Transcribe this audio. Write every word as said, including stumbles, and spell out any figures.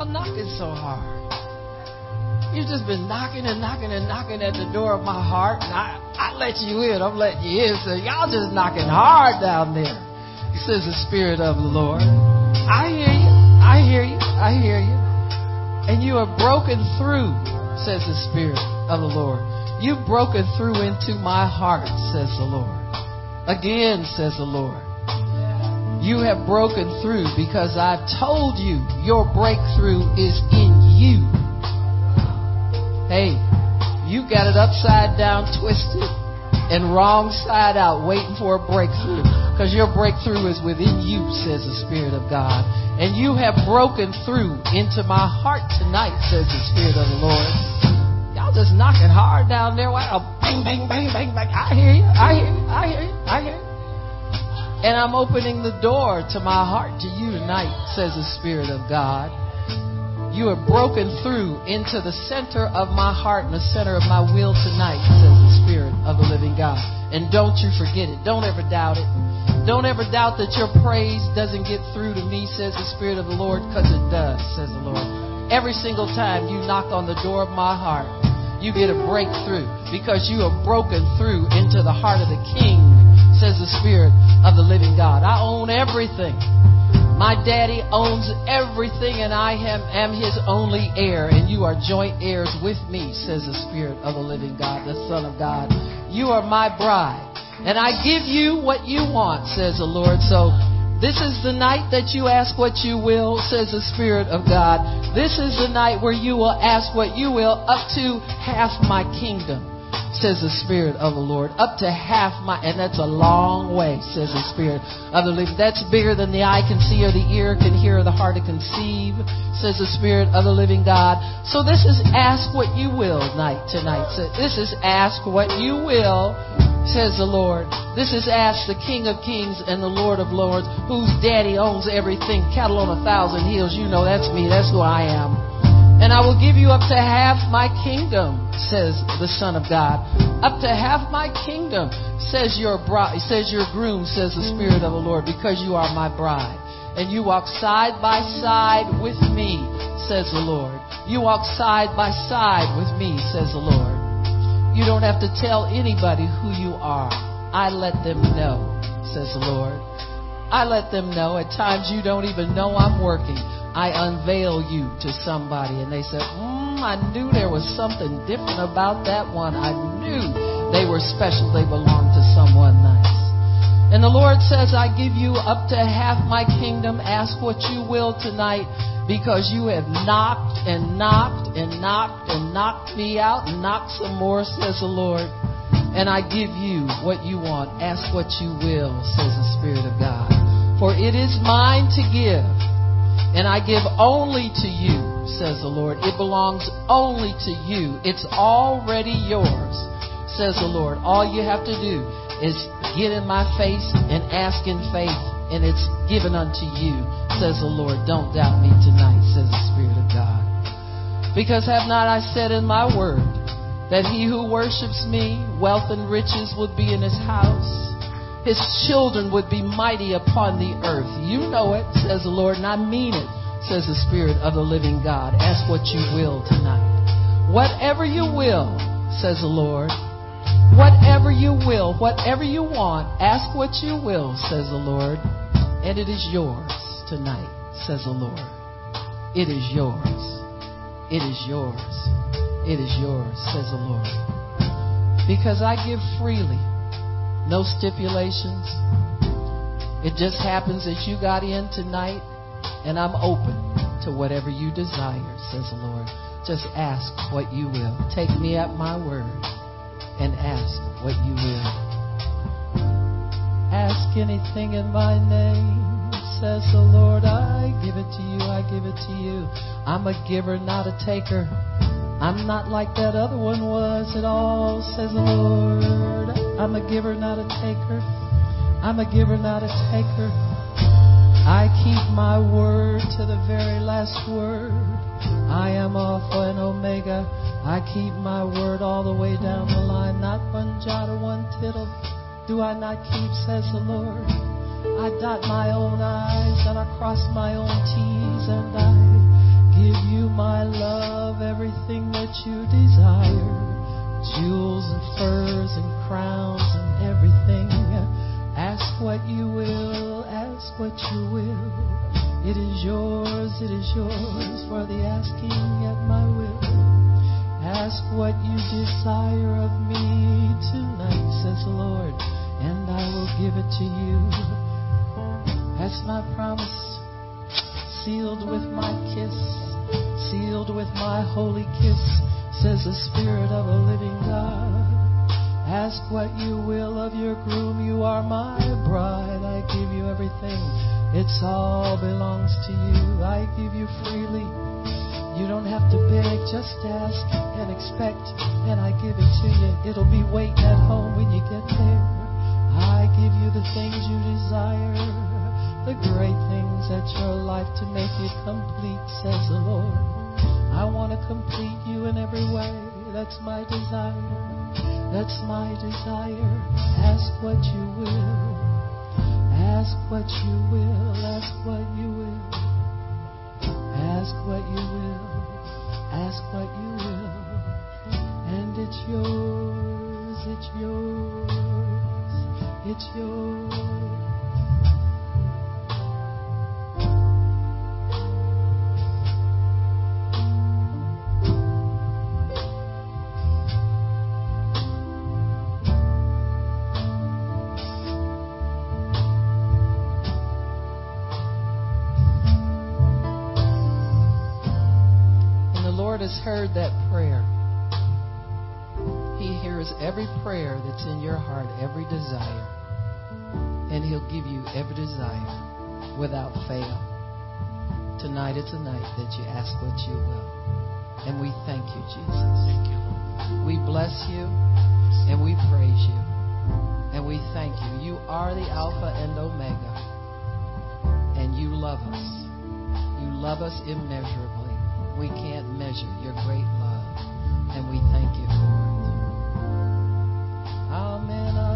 y'all knocking so hard? You've just been knocking and knocking and knocking at the door of my heart. And I, I let you in. I'm letting you in. So y'all just knocking hard down there. He says, the Spirit of the Lord. I hear you. I hear you. I hear you. And you are broken through, says the Spirit of the Lord. You've broken through into my heart, says the Lord. Again, says the Lord. You have broken through because I told you your breakthrough is in you. Hey, you got it upside down, twisted, and wrong side out, waiting for a breakthrough. Because your breakthrough is within you, says the Spirit of God. And you have broken through into my heart tonight, says the Spirit of the Lord. Y'all just knocking hard down there. Wow, bang, bang, bang, bang, bang. I hear you, I hear you, I hear you, I hear you. And I'm opening the door to my heart to you tonight, says the Spirit of God. You are broken through into the center of my heart and the center of my will tonight, says the Spirit of the living God. And don't you forget it. Don't ever doubt it. Don't ever doubt that your praise doesn't get through to me, says the Spirit of the Lord, because it does, says the Lord. Every single time you knock on the door of my heart, you get a breakthrough because you are broken through into the heart of the King, says the Spirit of the living God. I own everything. My daddy owns everything, and I am, am his only heir, and you are joint heirs with me, says the Spirit of the living God, the Son of God. You are my bride, and I give you what you want, says the Lord. So this is the night that you ask what you will, says the Spirit of God. This is the night where you will ask what you will, up to half my kingdom, says the Spirit of the Lord. Up to half my, and that's a long way, says the Spirit of the living. That's bigger than the eye can see or the ear can hear or the heart to conceive, says the Spirit of the living God. So this is ask what you will night tonight. So this is ask what you will, says the Lord. This is ask the King of Kings and the Lord of Lords, whose daddy owns everything. Cattle on a thousand hills. You know that's me. That's who I am. And I will give you up to half my kingdom, says the Son of God. Up to half my kingdom, says your bride, says your groom, says the Spirit of the Lord, because you are my bride. And you walk side by side with me, says the Lord. You walk side by side with me, says the Lord. You don't have to tell anybody who you are. I let them know, says the Lord. I let them know. At times you don't even know I'm working. I unveil you to somebody, and they said, mm, I knew there was something different about that one. I knew they were special. They belonged to someone nice. And the Lord says, I give you up to half my kingdom. Ask what you will tonight, because you have knocked and knocked and knocked and knocked me out and knocked some more, says the Lord. And I give you what you want. Ask what you will, says the Spirit of God. For it is mine to give. And I give only to you, says the Lord. It belongs only to you. It's already yours, says the Lord. All you have to do is get in my face and ask in faith, and it's given unto you, says the Lord. Don't doubt me tonight, says the Spirit of God. Because have not I said in my word that he who worships me, wealth and riches would be in his house? His children would be mighty upon the earth. You know it, says the Lord, and I mean it, says the Spirit of the living God. Ask what you will tonight. Whatever you will, says the Lord. Whatever you will, whatever you want, ask what you will, says the Lord. And it is yours tonight, says the Lord. It is yours. It is yours. It is yours, says the Lord. Because I give freely. No stipulations. It just happens that you got in tonight, and I'm open to whatever you desire, says the Lord. Just ask what you will. Take me at my word and ask what you will. Ask anything in my name, says the Lord. I give it to you. I give it to you. I'm a giver, not a taker. I'm not like that other one was at all, says the Lord. I'm a giver, not a taker. I'm a giver, not a taker. I keep my word to the very last word. I am Alpha and Omega. I keep my word all the way down the line. Not one jot or one tittle do I not keep, says the Lord. I dot my own I's and I cross my own T's, and I give you my love, everything that you desire, jewels and furs and crowns and everything. Ask what you will, ask what you will. It is yours, it is yours for the asking at my will. Ask what you desire of me tonight, says the Lord, and I will give it to you. That's my promise, sealed with my kiss, sealed with my holy kiss, says the Spirit of a living God. Ask what you will of your groom, you are my bride. I give you everything, it's all belongs to you. I give you freely, you don't have to beg, just ask and expect, and I give it to you. It'll be waiting at home when you get there. I give you the things you desire, the great things at your life to make it complete, says the Lord. I want to complete you in every way. That's my desire. That's my desire. Ask what you will. Ask what you will. Ask what you will. Ask what you will. Ask what you will. And it's yours. It's yours. It's yours. Heard that prayer. He hears every prayer that's in your heart, every desire, and He'll give you every desire without fail. Tonight is the night that you ask what you will, and we thank you, Jesus. Thank you, Lord. We bless you and we praise you and we thank you. You are the Alpha and Omega, and you love us. You love us immeasurably. We can't measure your great love, and we thank you for it. Amen.